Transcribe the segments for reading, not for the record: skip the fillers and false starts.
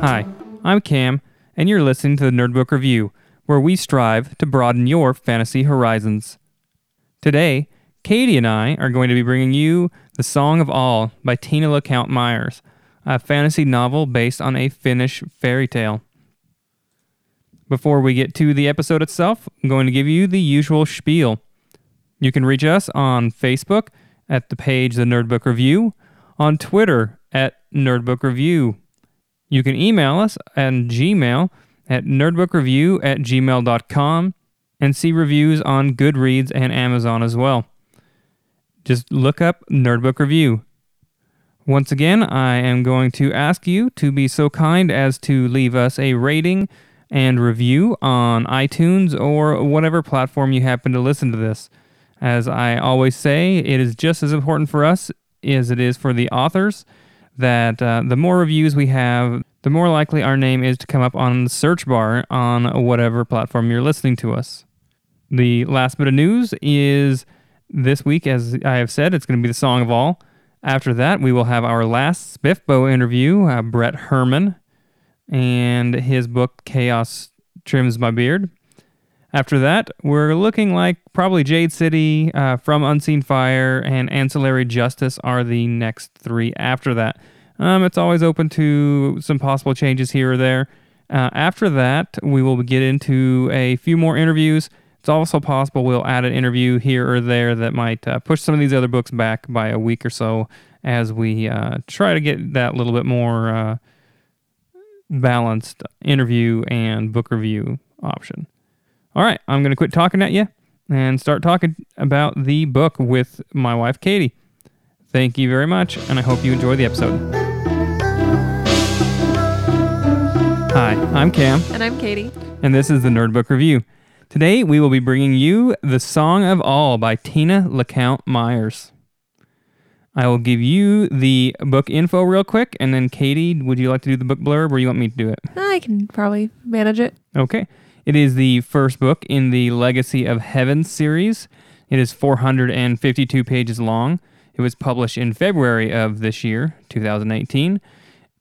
Hi, I'm Cam, and you're listening to the Nerd Book Review, where we strive to broaden your fantasy horizons. Today, Katie and I are going to be bringing you The Song of All by Tina LeCount Myers, a fantasy novel based on a Finnish fairy tale. Before we get to the episode itself, I'm going to give you the usual spiel. You can reach us on Facebook at the page The Nerd Book Review, on Twitter at Nerd Book Review. You can email us on Gmail at nerdbookreview@gmail.com and see reviews on Goodreads and Amazon as well. Just look up Nerd Book Review. Once again, I am going to ask you to be so kind as to leave us a rating and review on iTunes or whatever platform you happen to listen to this. As I always say, it is just as important for us as it is for the authors that the more reviews we have, the more likely our name is to come up on the search bar on whatever platform you're listening to us. The last bit of news is this week, as I have said, it's going to be The Song of All. After that, we will have our last SPFBO interview, Brett Herman, and his book, Chaos Trims My Beard. After that, we're looking like probably Jade City, From Unseen Fire, and Ancillary Justice are the next three after that. It's always open to some possible changes here or there. After that, we will get into a few more interviews. It's also possible we'll add an interview here or there that might push some of these other books back by a week or so as we try to get that little bit more balanced interview and book review option. All right, I'm going to quit talking at you and start talking about the book with my wife, Katie. Thank you very much, and I hope you enjoy the episode. Hi, I'm Cam. And I'm Katie. And this is the Nerd Book Review. Today, we will be bringing you The Song of All by Tina LeCount Myers. I will give you the book info real quick, and then Katie, would you like to do the book blurb, or you want me to do it? I can probably manage it. Okay. It is the first book in the Legacy of Heaven series. It is 452 pages long. It was published in February of this year, 2018,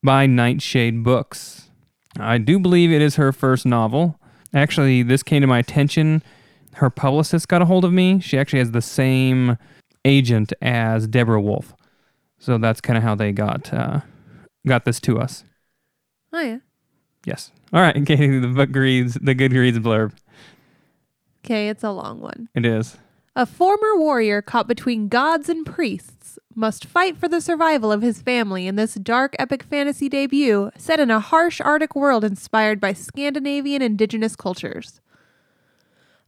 by Nightshade Books. I do believe it is her first novel. Actually, this came to my attention. Her publicist got a hold of me. She actually has the same agent as Deborah Wolf. So that's kind of how they got this to us. Oh, yeah. Yes. All right, Katie, the book reads, the Goodreads blurb. Okay, it's a long one. It is. A former warrior caught between gods and priests must fight for the survival of his family in this dark epic fantasy debut set in a harsh Arctic world inspired by Scandinavian indigenous cultures.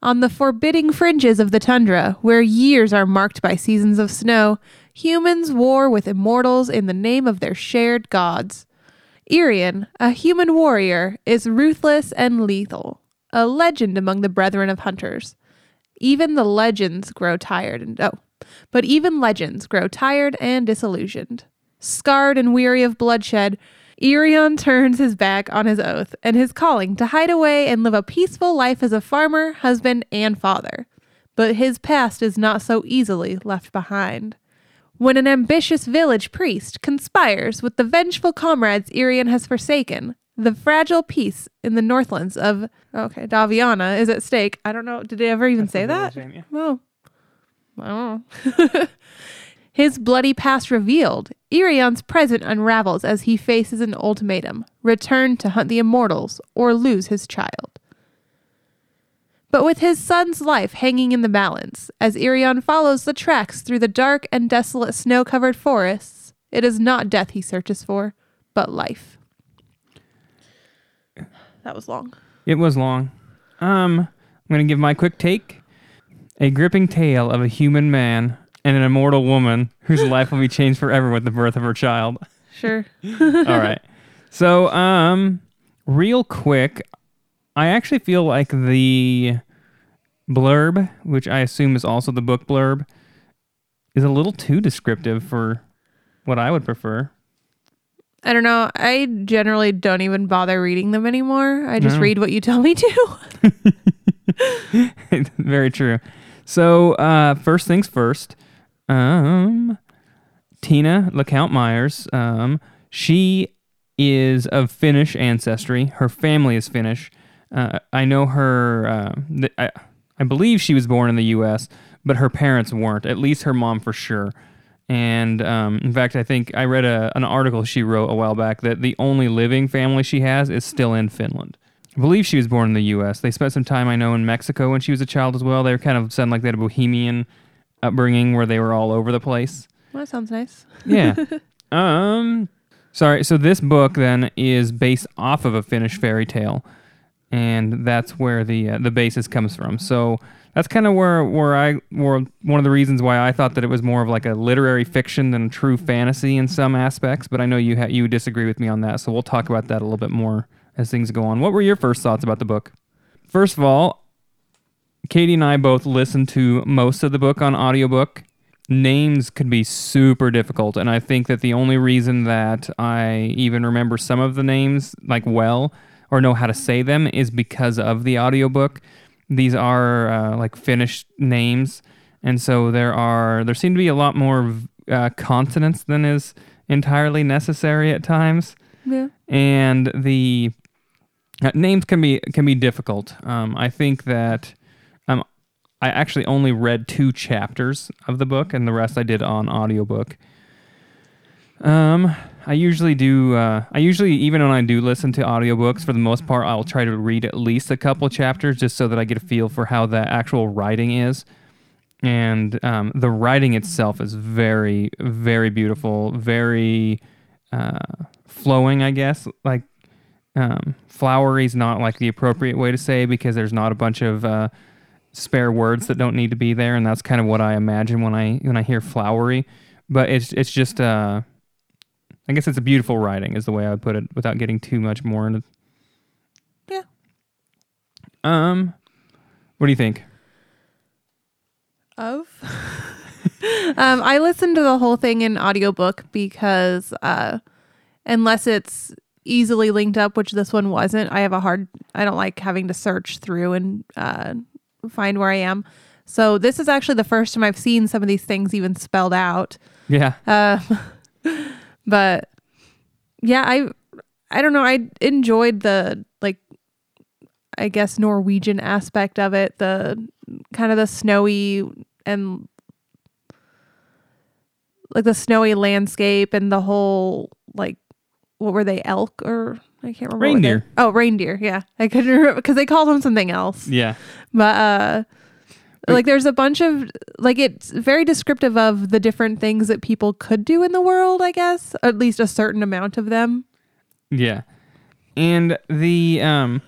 On the forbidding fringes of the tundra, where years are marked by seasons of snow, humans war with immortals in the name of their shared gods. Irian, a human warrior, is ruthless and lethal, a legend among the brethren of hunters. Even legends grow tired and disillusioned. Scarred and weary of bloodshed, Irian turns his back on his oath and his calling to hide away and live a peaceful life as a farmer, husband, and father. But his past is not so easily left behind. When an ambitious village priest conspires with the vengeful comrades Irian has forsaken, the fragile peace in the northlands of Daviana is at stake. I don't know. Did they ever even say that? Well, I don't know. His bloody past revealed, Irian's present unravels as he faces an ultimatum: return to hunt the immortals or lose his child. But with his son's life hanging in the balance, as Irian follows the tracks through the dark and desolate snow-covered forests, it is not death he searches for, but life. That was long. It was long. I'm going to give my quick take. A gripping tale of a human man and an immortal woman whose life will be changed forever with the birth of her child. Sure. All right. So, real quick, I actually feel like the blurb, which I assume is also the book blurb, is a little too descriptive for what I would prefer. I don't know. I generally don't even bother reading them anymore. I just read what you tell me to. Very true. So, first things first, Tina LeCount Myers, she is of Finnish ancestry. Her family is Finnish. I know her... I believe she was born in the U.S., but her parents weren't, at least her mom for sure. And in fact, I think I read an article she wrote a while back that the only living family she has is still in Finland. I believe she was born in the U.S. They spent some time, I know, in Mexico when she was a child as well. They were kind of sounding like they had a bohemian upbringing where they were all over the place. Well, that sounds nice. Yeah. Sorry, so this book then is based off of a Finnish fairy tale, and that's where the basis comes from. So that's kind of where one of the reasons why I thought that it was more of like a literary fiction than true fantasy in some aspects, but I know you disagree with me on that, so we'll talk about that a little bit more as things go on. What were your first thoughts about the book? First of all, Katie and I both listened to most of the book on audiobook. Names could be super difficult, and I think that the only reason that I even remember some of the names like well or know how to say them is because of the audiobook. These are like Finnish names, and so there seem to be a lot more consonants than is entirely necessary at times. Yeah. And the names can be difficult. I think that I actually only read 2 chapters of the book, and the rest I did on audiobook. I usually do, even when I do listen to audiobooks, for the most part, I'll try to read at least a couple chapters just so that I get a feel for how the actual writing is. And the writing itself is very, very beautiful, very flowing, I guess. Like, flowery is not like the appropriate way to say, because there's not a bunch of spare words that don't need to be there, and that's kind of what I imagine when I hear flowery. But it's just... I guess it's a beautiful writing is the way I would put it without getting too much more into... Yeah. What do you think? I listened to the whole thing in audiobook because unless it's easily linked up, which this one wasn't, I don't like having to search through and find where I am. So this is actually the first time I've seen some of these things even spelled out. Yeah. But yeah, I don't know. I enjoyed the, like, I guess Norwegian aspect of it, the kind of the snowy and like the snowy landscape and the whole, like, what were they? Elk or I can't remember. Reindeer. Reindeer. Yeah. I couldn't remember because they called them something else. Yeah. But, like, there's a bunch of, like, it's very descriptive of the different things that people could do in the world, I guess. At least a certain amount of them. Yeah. And the,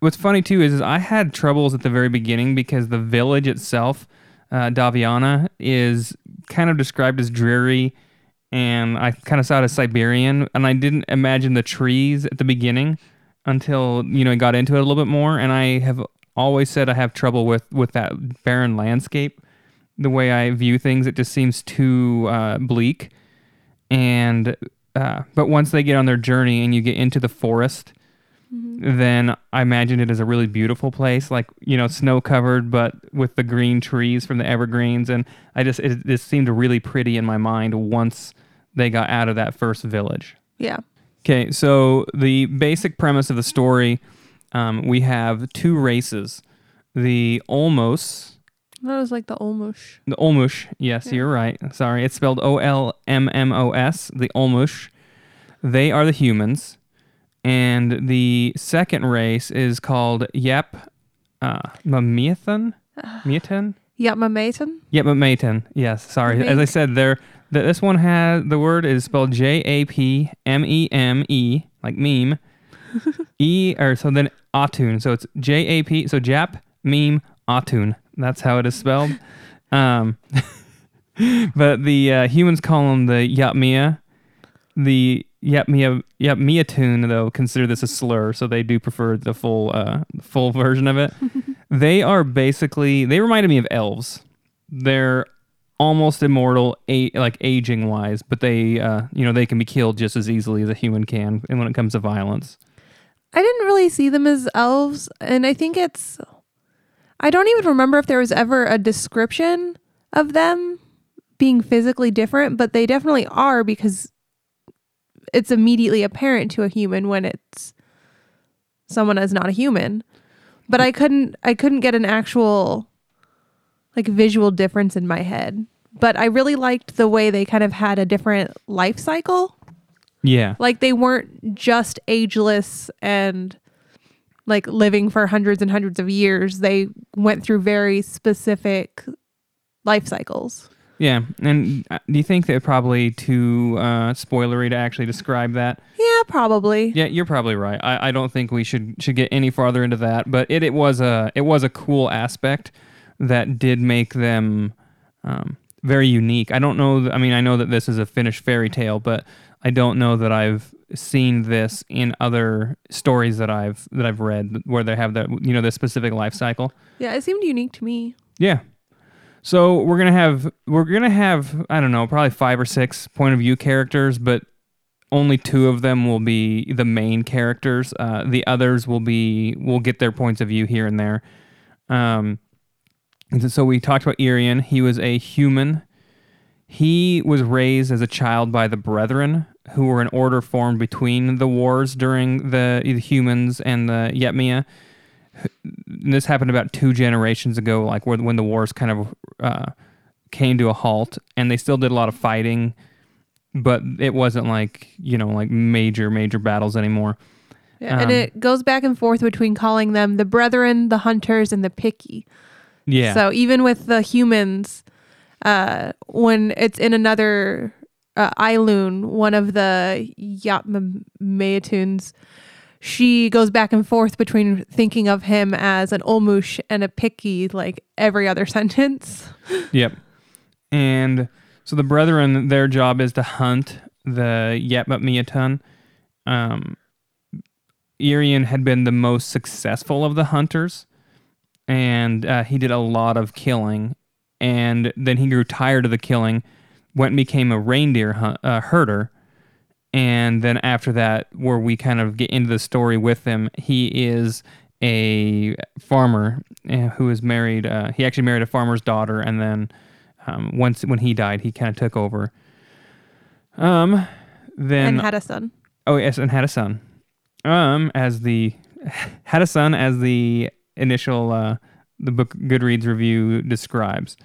what's funny, too, is I had troubles at the very beginning because the village itself, Daviana, is kind of described as dreary. And I kind of saw it as Siberian. And I didn't imagine the trees at the beginning until, you know, I got into it a little bit more. And I have... always said I have trouble with that barren landscape. The way I view things, it just seems too bleak. And but once they get on their journey and you get into the forest, mm-hmm. then I imagine it is a really beautiful place, like, you know, snow covered, but with the green trees from the evergreens. And it seemed really pretty in my mind once they got out of that first village. Yeah. Okay, so the basic premise of the story. We have 2 races, the Olmos. That was like the Olmush. The Olmush, yes, yeah. You're right. Sorry, it's spelled O-L-M-M-O-S, the Olmush. They are the humans. And the second race is called Jápmemeatnu? Jápmemeatnu? Jápmemeatnu, yes, sorry. As I said, this one has, the word is spelled J-A-P-M-E-M-E, like meme. So then Aillun. So it's J-A-P. So Jap, meme, Aillun. That's how it is spelled. But the humans call them the Jápmea. The Jápmemeatnu, though, consider this a slur, so they do prefer the full version of it. They are basically... They reminded me of elves. They're almost immortal, like aging-wise, but they, you know, they can be killed just as easily as a human can when it comes to violence. I didn't really see them as elves, and I think it's... I don't even remember if there was ever a description of them being physically different, but they definitely are because it's immediately apparent to a human when it's someone as not a human. But I couldn't get an actual like visual difference in my head. But I really liked the way they kind of had a different life cycle. Yeah. Like they weren't just ageless and like living for hundreds and hundreds of years. They went through very specific life cycles. Yeah. And do you think they're probably too spoilery to actually describe that? Yeah, probably. Yeah, you're probably right. I don't think we should get any farther into that. But it was a cool aspect that did make them very unique. I don't know. I mean, I know that this is a Finnish fairy tale, but I don't know that I've seen this in other stories that I've read where they have that, you know, this specific life cycle. Yeah, it seemed unique to me. Yeah. So we're gonna have I don't know, probably 5 or 6 point of view characters, but only 2 of them will be the main characters. The others will get their points of view here and there. So we talked about Irian. He was a human. He was raised as a child by the Brethren, who were an order formed between the wars during the humans and the Jápmemeatnu. This happened about 2 generations ago, like when the wars kind of came to a halt, and they still did a lot of fighting, but it wasn't like, you know, like major battles anymore. And it goes back and forth between calling them the Brethren, the Hunters, and the Picky. Yeah. So even with the humans, when it's in another Aillun, one of the Jápmemeatnu's, she goes back and forth between thinking of him as an Olmush and a Picky, like every other sentence. Yep. And so the Brethren, their job is to hunt the Jápmemeatnu. Irian had been the most successful of the hunters, and he did a lot of killing. And then he grew tired of the killing, went and became a reindeer herder. And then after that, where we kind of get into the story with him, he is a farmer who is married. He actually married a farmer's daughter, and then when he died, he kind of took over. Then and had a son. Oh yes, and had a son. Had a son as the initial the book Goodreads review describes.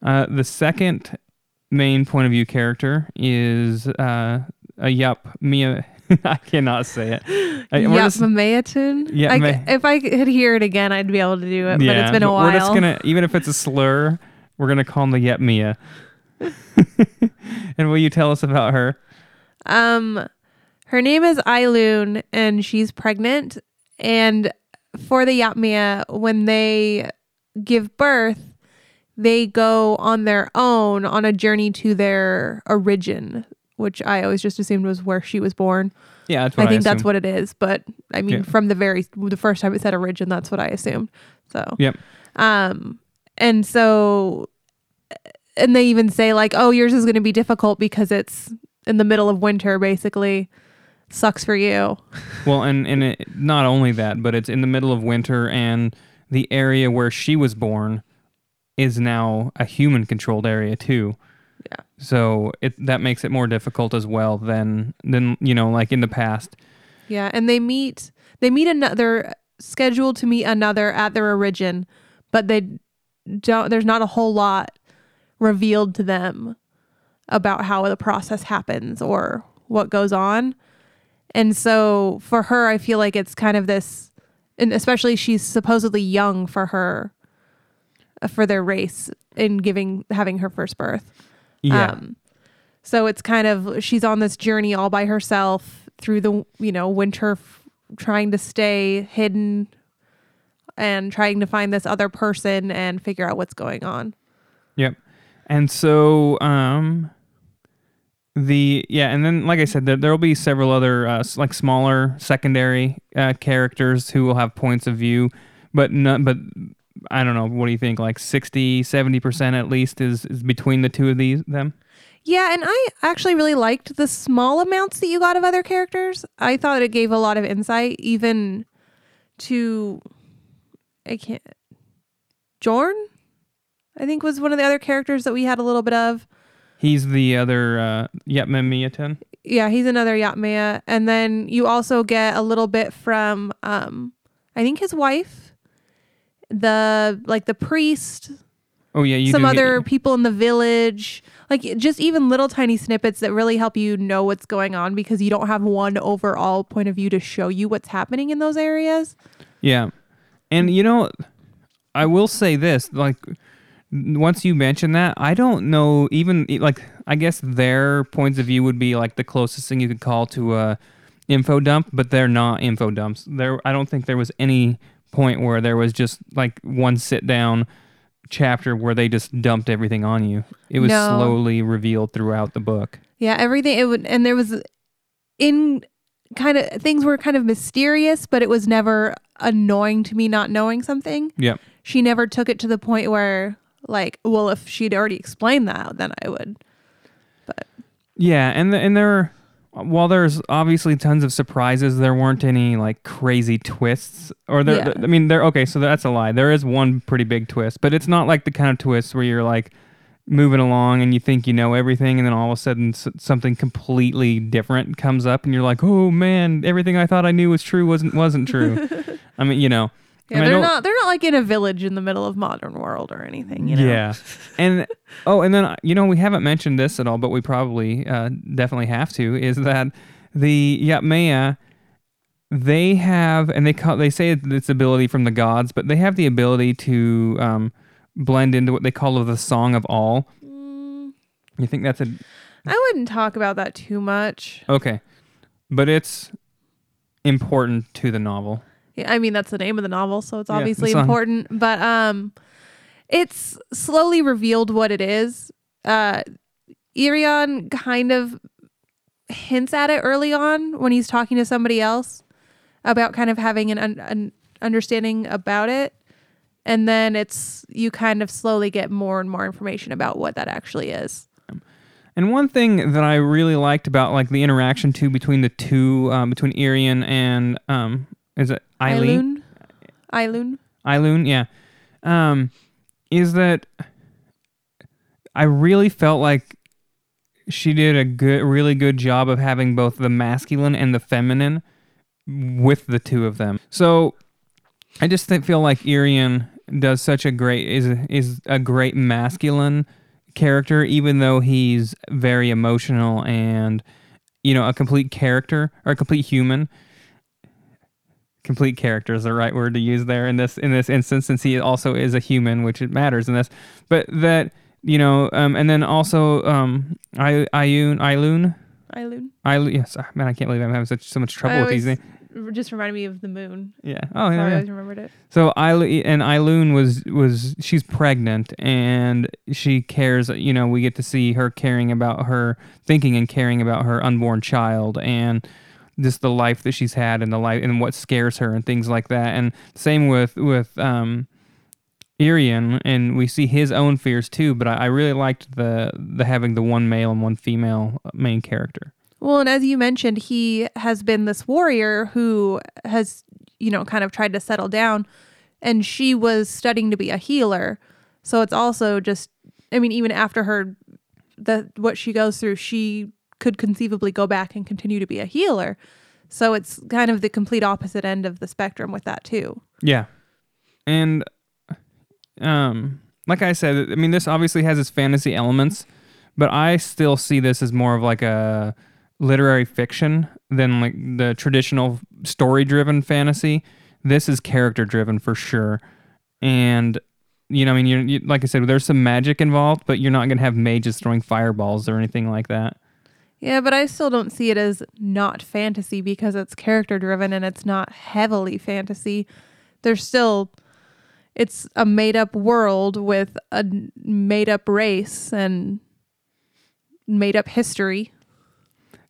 The second main point of view character is I cannot say it. Jápmemeatnu? If I could hear it again, I'd be able to do it, yeah, but it's been a while. We're just gonna, even if it's a slur, we're going to call him the Jápmemeatnu. And will you tell us about her? Her name is Aillun, and she's pregnant. And for the Jápmemeatnu, when they give birth, they go on their own on a journey to their origin, which I always just assumed was where she was born. Yeah, that's what I think that's what it is. But I mean, yeah, from the first time it said origin, that's what I assumed. So yep. And so, and they even say like, oh, yours is going to be difficult because it's in the middle of winter, basically. Sucks for you. Well, and it, not only that, but it's in the middle of winter, and the area where she was born is now a human-controlled area too. Yeah. So that makes it more difficult as well than you know, like in the past. Yeah, and they meet another, scheduled to meet another at their origin, but they don't. There's not a whole lot revealed to them about how the process happens or what goes on. And so for her, I feel like it's kind of this, and especially she's supposedly young for her, for their race in having her first birth. Yeah. So it's kind of, she's on this journey all by herself through the, you know, winter, trying to stay hidden and trying to find this other person and figure out what's going on. Yep. And so, and then like I said, there'll be several other like smaller secondary characters who will have points of view, but I don't know, what do you think, like 60, 70% at least is between the two of them? Yeah, and I actually really liked the small amounts that you got of other characters. I thought it gave a lot of insight, even to, Jorn, I think was one of the other characters that we had a little bit of. He's the other Jápmemeatnu. Yeah, he's another Jápmea. And then you also get a little bit from, I think his wife, the priest. Oh yeah, people in the village, like just even little tiny snippets that really help you know what's going on because you don't have one overall point of view to show you what's happening in those areas. Yeah, and I will say this, like once you mention that, I don't know, even like I guess their points of view would be like the closest thing you could call to a info dump, but they're not info dumps. There, I don't think there was any point where there was just like one sit down chapter where they just dumped everything on you. It was slowly revealed throughout the book. Yeah, everything. And there was things were kind of mysterious, but it was never annoying to me not knowing something. Yeah. She never took it to the point where like, well, if she'd already explained that, then I would. But yeah, and there, while there's obviously tons of surprises, there weren't any like crazy twists. I mean, they're okay. So that's a lie. There is one pretty big twist, but it's not like the kind of twist where you're like moving along and you think you know everything, and then all of a sudden something completely different comes up, and you're like, oh man, everything I thought I knew was true wasn't true. I mean, Yeah, I mean, they're not like in a village in the middle of modern world or anything, Yeah, and then we haven't mentioned this at all, but we probably definitely have to. Is that the Jápmea? They have, and they say it's ability from the gods, but they have the ability to blend into what they call the Song of All. You think that's I wouldn't talk about that too much. Okay, but it's important to the novel. Yeah, I mean, that's the name of the novel, so it's obviously important. But it's slowly revealed what it is. Irian kind of hints at it early on when he's talking to somebody else about kind of having an understanding about it. And then you kind of slowly get more and more information about what that actually is. And one thing that I really liked about like the interaction too between the two, between Irian and... is it Aillun, yeah. Is that I really felt like she did a really good job of having both the masculine and the feminine with the two of them. So I just feel like Irian does such a great, is a great masculine character, even though he's very emotional and, a complete character or a complete human. Complete character is the right word to use there in this instance, since he also is a human, which it matters in this. But that and then also Aillun. Yes, man, I can't believe I'm having so much trouble with these names. Just reminded me of the moon. Yeah. Oh yeah. I always remembered it. So Aillun was she's pregnant and she cares. We get to see her thinking and caring about her unborn child and just the life that she's had and the life and what scares her and things like that. And same with Irian, and we see his own fears too, but I really liked the having the one male and one female main character. Well, and as you mentioned, he has been this warrior who has, kind of tried to settle down, and she was studying to be a healer. So it's also just, I mean, even after what she goes through, she could conceivably go back and continue to be a healer. So it's kind of the complete opposite end of the spectrum with that too. Yeah. And like I said, I mean, this obviously has its fantasy elements, but I still see this as more of like a literary fiction than like the traditional story-driven fantasy. This is character-driven for sure. And I mean, you like I said, there's some magic involved, but you're not going to have mages throwing fireballs or anything like that. Yeah, but I still don't see it as not fantasy because it's character-driven and it's not heavily fantasy. It's a made-up world with a made-up race and made-up history.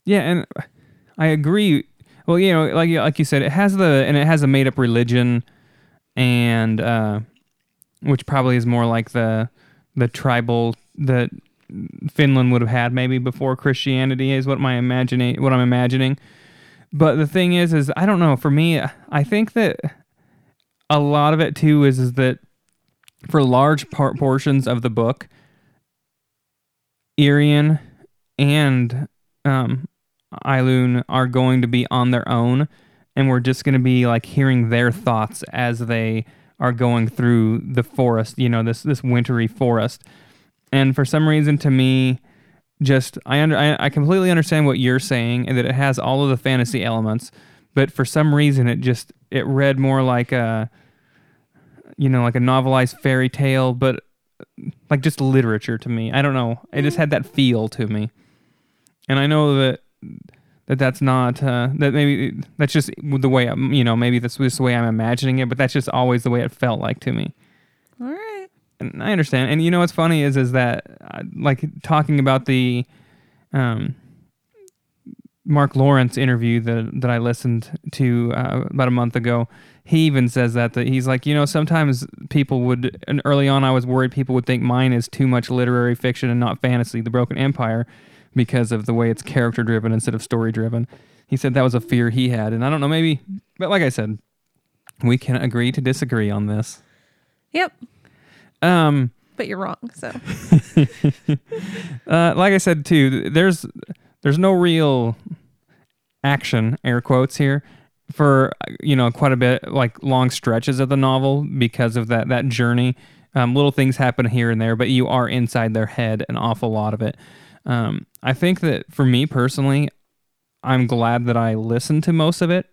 Yeah, and I agree. Well, like you said, it has a made-up religion, and which probably is more like the tribal that Finland would have had maybe before Christianity is what I'm imagining. But the thing is I don't know, for me, I think that a lot of it too is that for large portions of the book, Irian and Aillun are going to be on their own, and we're just going to be like hearing their thoughts as they are going through the forest, you know, this wintry forest. And for some reason, to me, just I completely understand what you're saying, and that it has all of the fantasy elements, but for some reason it read more like a, you know, like a novelized fairy tale, but like just literature to me. I don't know. It just had that feel to me. And I know that's not, that maybe that's just the way, you know, maybe that's just the way I'm imagining it, but that's just always the way it felt like to me. All right. And I understand. And you know, what's funny is that like talking about the, Mark Lawrence interview that I listened to about a month ago, he even says that he's like, you know, sometimes people would, and early on I was worried people would think mine is too much literary fiction and not fantasy, The Broken Empire, because of the way it's character driven instead of story driven. He said that was a fear he had, and I don't know, maybe, but like I said, we can agree to disagree on this. Yep. But you're wrong, so. Like I said too, there's no real action, air quotes here, for, you know, quite a bit, like long stretches of the novel because of that journey. Little things happen here and there, but you are inside their head an awful lot of it. I think that for me personally, I'm glad that I listened to most of it,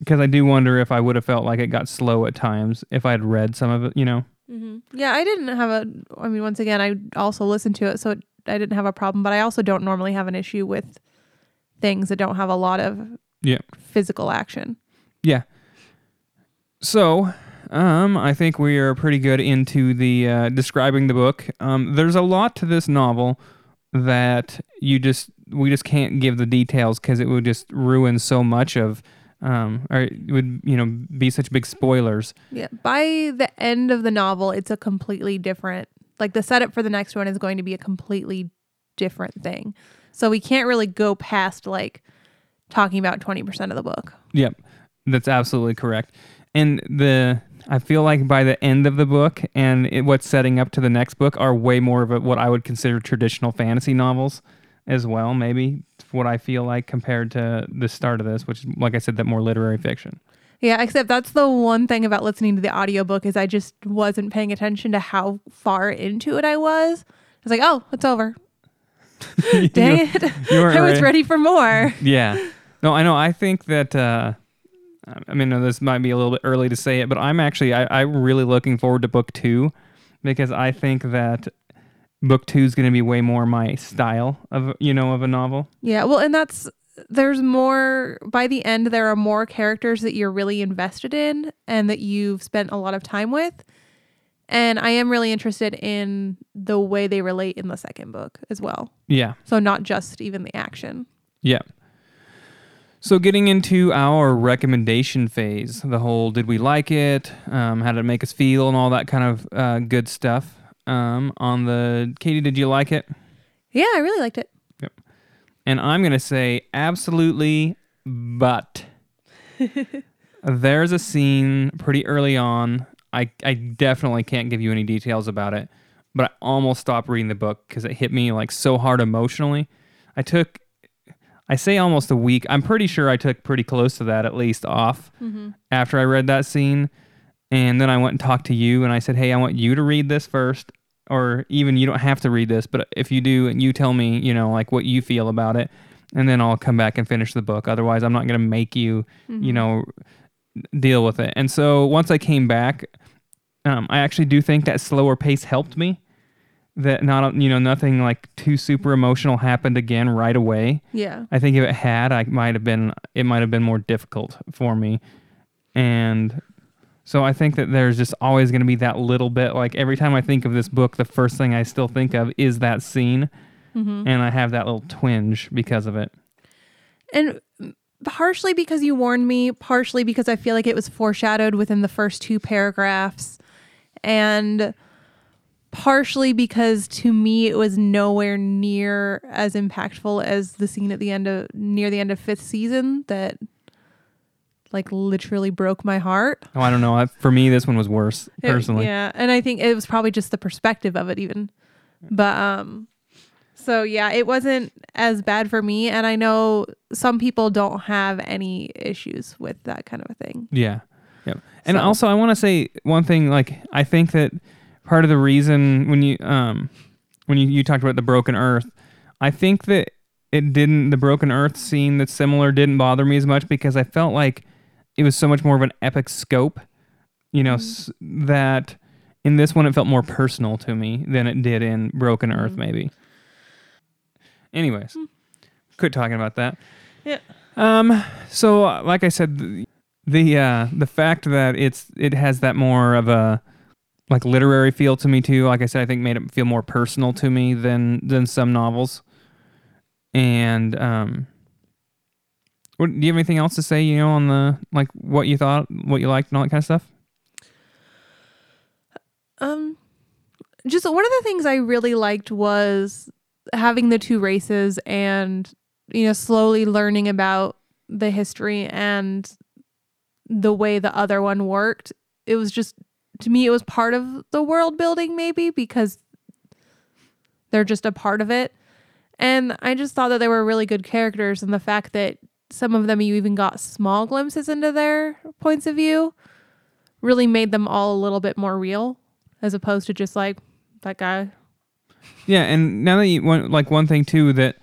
because I do wonder if I would have felt like it got slow at times if I had read some of it, you know? Mm-hmm. Yeah, I didn't have once again, I also listened to it, so I didn't have a problem, but I also don't normally have an issue with things that don't have a lot of physical action. Yeah. So, I think we are pretty good into the describing the book. There's a lot to this novel that we just can't give the details because it would just ruin so much of, or it would, you know, be such big spoilers. Yeah. By the end of the novel, it's a completely different. Like, the setup for the next one is going to be a completely different thing. So we can't really go past, like, talking about 20% of the book. Yep. That's absolutely correct. And I feel like by the end of the book and what's setting up to the next book are way more of what I would consider traditional fantasy novels as well, maybe, what I feel like compared to the start of this, which is, like I said, that more literary fiction. Yeah, except that's the one thing about listening to the audiobook is I just wasn't paying attention to how far into it I was. I was like, oh, it's over. Dang it. I was ready for more. Yeah. No, I know. I think that, I mean, this might be a little bit early to say it, but I'm actually, I'm really looking forward to book 2, because I think that book 2 is going to be way more my style of, you know, of a novel. Yeah, well, and that's... There's more, by the end, there are more characters that you're really invested in and that you've spent a lot of time with. And I am really interested in the way they relate in the second book as well. Yeah. So not just even the action. Yeah. So getting into our recommendation phase, the whole, did we like it? How did it make us feel and all that kind of good stuff. Katie, did you like it? Yeah, I really liked it. And I'm going to say absolutely, but there's a scene pretty early on. I definitely can't give you any details about it, but I almost stopped reading the book because it hit me like so hard emotionally. I say almost a week. I'm pretty sure I took pretty close to that at least off after I read that scene. And then I went and talked to you and I said, hey, I want you to read this first. Or even you don't have to read this, but if you do, you tell me, you know, like what you feel about it, and then I'll come back and finish the book. Otherwise, I'm not going to make you, you know, deal with it. And so once I came back, I actually do think that slower pace helped me. That not, you know, nothing like too super emotional happened again right away. Yeah. I think if it had, it might have been more difficult for me. And so I think that there's just always going to be that little bit, like every time I think of this book, the first thing I still think of is that scene, and I have that little twinge because of it. And partially because you warned me, partially because I feel like it was foreshadowed within the first 2 paragraphs, and partially because to me it was nowhere near as impactful as the scene at the end of near the end of 5th season that... like literally broke my heart. Oh, I don't know. For me, this one was worse personally. Yeah, and I think it was probably just the perspective of it even. But So yeah, it wasn't as bad for me. And I know some people don't have any issues with that kind of a thing. Yeah. Yep. And so. Also I want to say one thing, like, I think that part of the reason when you talked about the Broken Earth, I think that the Broken Earth scene that's similar didn't bother me as much because I felt like it was so much more of an epic scope, you know, that in this one it felt more personal to me than it did in Broken Earth, maybe. Anyways, quit talking about that. Yeah. So, like I said, the fact that it has that more of a like literary feel to me too. Like I said, I think made it feel more personal to me than some novels. And do you have anything else to say? You know, on the like what you thought, what you liked, and all that kind of stuff. Just one of the things I really liked was having the two races and, you know, slowly learning about the history and the way the other one worked. It was just, to me, it was part of the world building, maybe because they're just a part of it. And I just thought that they were really good characters, and the fact that some of them you even got small glimpses into their points of view really made them all a little bit more real as opposed to just like that guy. Yeah, and now that you want, like, one thing too, that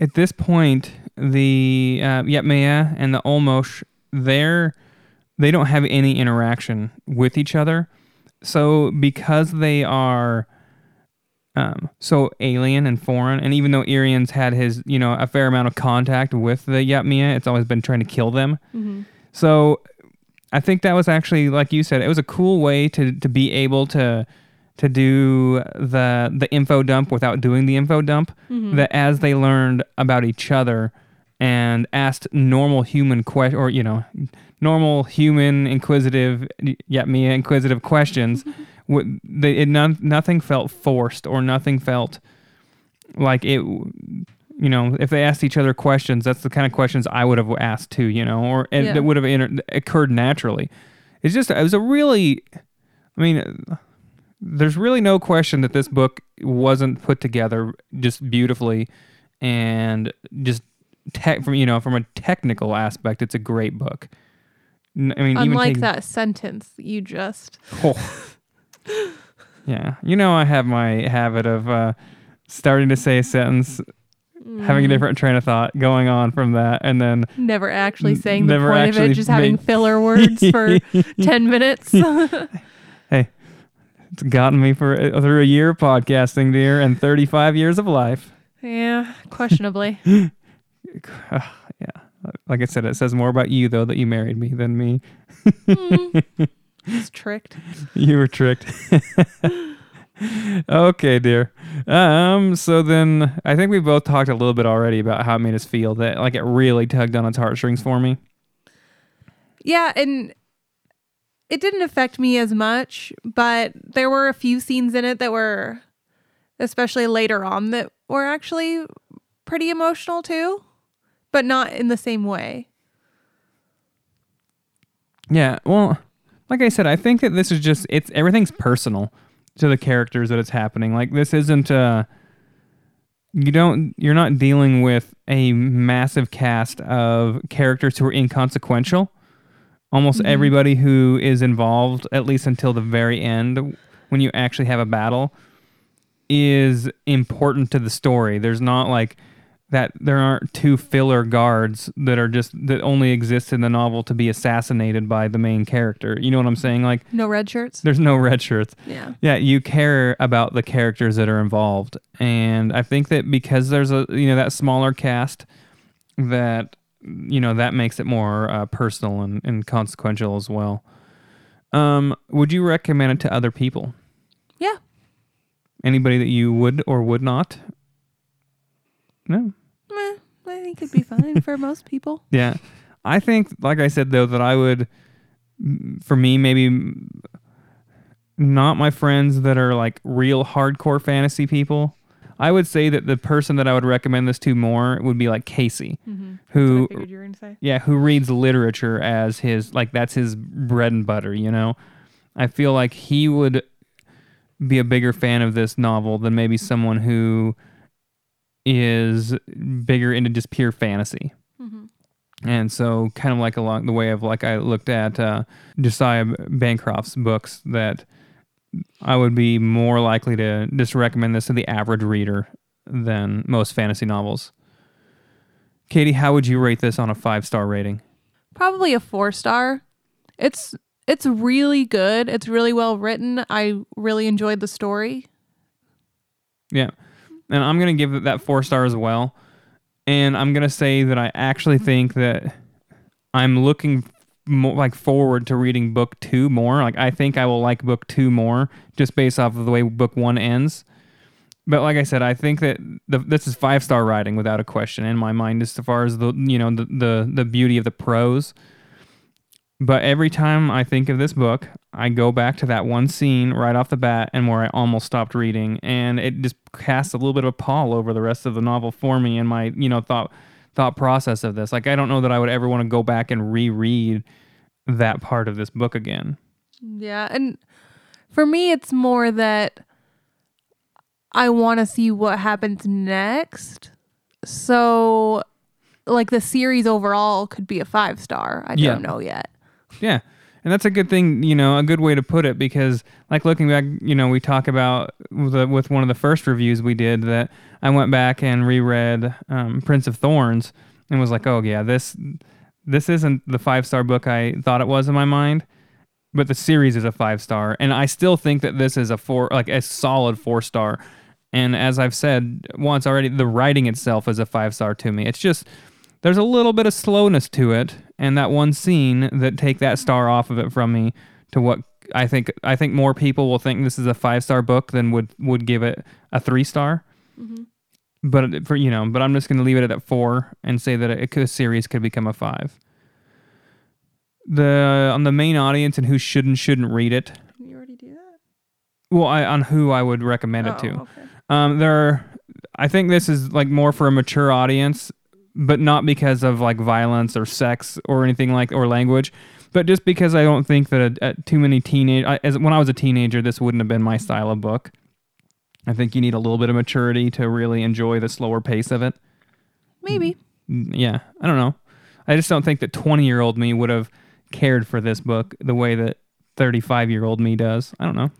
at this point the Jápmemeatnu and the Olmosh, they don't have any interaction with each other. So because they are so alien and foreign, and even though Irian's had his, you know, a fair amount of contact with the Jápmemeatnu, it's always been trying to kill them. Mm-hmm. So I think that was actually, like you said, it was a cool way to be able to do the info dump without doing the info dump, that as they learned about each other and asked normal human questions, or, you know, normal human inquisitive, inquisitive questions, nothing felt forced, or nothing felt like it, you know, if they asked each other questions, that's the kind of questions I would have asked too, you know, or it would have occurred naturally. It's just, it was a really, I mean... There's really no question that this book wasn't put together just beautifully, and just from a technical aspect, it's a great book. I mean, unlike that sentence you just. Oh. Yeah, you know, I have my habit of starting to say a sentence, having a different train of thought, going on from that, and then never actually saying the point of it, just having filler words for 10 minutes. Hey. It's gotten me through a year of podcasting, dear, and 35 years of life. Yeah, questionably. Yeah. Like I said, it says more about you, though, that you married me than me. I was tricked. You were tricked. Okay, dear. So then I think we both talked a little bit already about how it made us feel, that like it really tugged on its heartstrings for me. Yeah, and... It didn't affect me as much, but there were a few scenes in it that were, especially later on, that were actually pretty emotional too, but not in the same way. Yeah, well, like I said, I think that this is just, everything's personal to the characters that it's happening. Like, this isn't, you're not dealing with a massive cast of characters who are inconsequential. Almost everybody who is involved, at least until the very end, when you actually have a battle, is important to the story. There's not like that. There aren't two filler guards that only exist in the novel to be assassinated by the main character. You know what I'm saying? Like, no red shirts. There's no red shirts. Yeah. You care about the characters that are involved, and I think that because there's a, you know, that smaller cast, that. You know, that makes it more personal and consequential as well. Would you recommend it to other people? Yeah. Anybody that you would or would not? No. I think it'd be fine for most people. Yeah. I think, like I said, though, that I would, for me, maybe not my friends that are like real hardcore fantasy people. I would say that the person that I would recommend this to more would be like Casey, who, I figured you were gonna say. Yeah, who reads literature as his, like, that's his bread and butter, you know? I feel like he would be a bigger fan of this novel than maybe someone who is bigger into just pure fantasy. Mm-hmm. And so kind of like along the way of like I looked at Josiah Bancroft's books, that I would be more likely to just recommend this to the average reader than most fantasy novels. Katie, how would you rate this on a 5-star rating? Probably a 4-star. It's really good. It's really well written. I really enjoyed the story. Yeah. And I'm going to give it that 4-star as well. And I'm going to say that I actually think that I'm looking more, like, forward to reading book 2 more. Like, I think I will like book 2 more just based off of the way book 1 ends. But like I said, I think that this is 5-star writing without a question in my mind as far as the beauty of the prose. But every time I think of this book, I go back to that one scene right off the bat and where I almost stopped reading, and it just casts a little bit of a pall over the rest of the novel for me and my, thought process of this. Like, I don't know that I would ever want to go back and reread that part of this book again. Yeah, and for me, it's more that I want to see what happens next. So, like, the series overall could be a 5-star. I don't know yet. Yeah. And that's a good thing, a good way to put it, because like looking back, we talk about with one of the first reviews we did that I went back and reread Prince of Thorns and was like, oh yeah, this isn't the 5-star book I thought it was in my mind, but the series is a 5-star. And I still think that this is a solid 4-star. And as I've said once already, the writing itself is a 5-star to me. It's just, there's a little bit of slowness to it, and that one scene that take that star off of it from me to what I think more people will think this is a 5-star book than would give it a 3-star. Mm-hmm. But I'm just going to leave it at 4 and say that a series could become a 5. On the main audience and who shouldn't read it. Can you already do that? Well, on who I would recommend it to. Okay. I think this is like more for a mature audience. But not because of like violence or sex or anything or language, but just because I don't think that too many when I was a teenager, this wouldn't have been my style of book. I think you need a little bit of maturity to really enjoy the slower pace of it. Maybe. Yeah, I don't know. I just don't think that 20-year-old me would have cared for this book the way that 35-year-old me does. I don't know.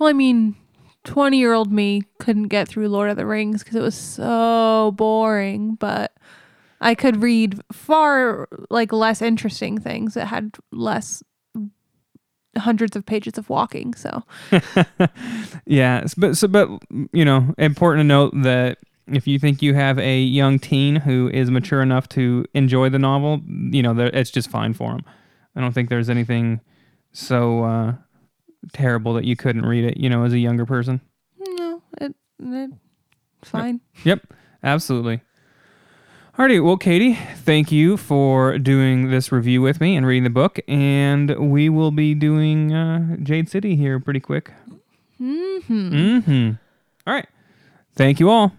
Well, I mean, 20-year-old me couldn't get through Lord of the Rings because it was so boring, but I could read far less interesting things that had less hundreds of pages of walking. So yeah, but important to note that if you think you have a young teen who is mature enough to enjoy the novel, it's just fine for them. I don't think there's anything so terrible that you couldn't read it, as a younger person. No, it's fine. Yep, absolutely. Alrighty, well, Katie, thank you for doing this review with me and reading the book, and we will be doing Jade City here pretty quick. Mm-hmm. All right. Thank you all.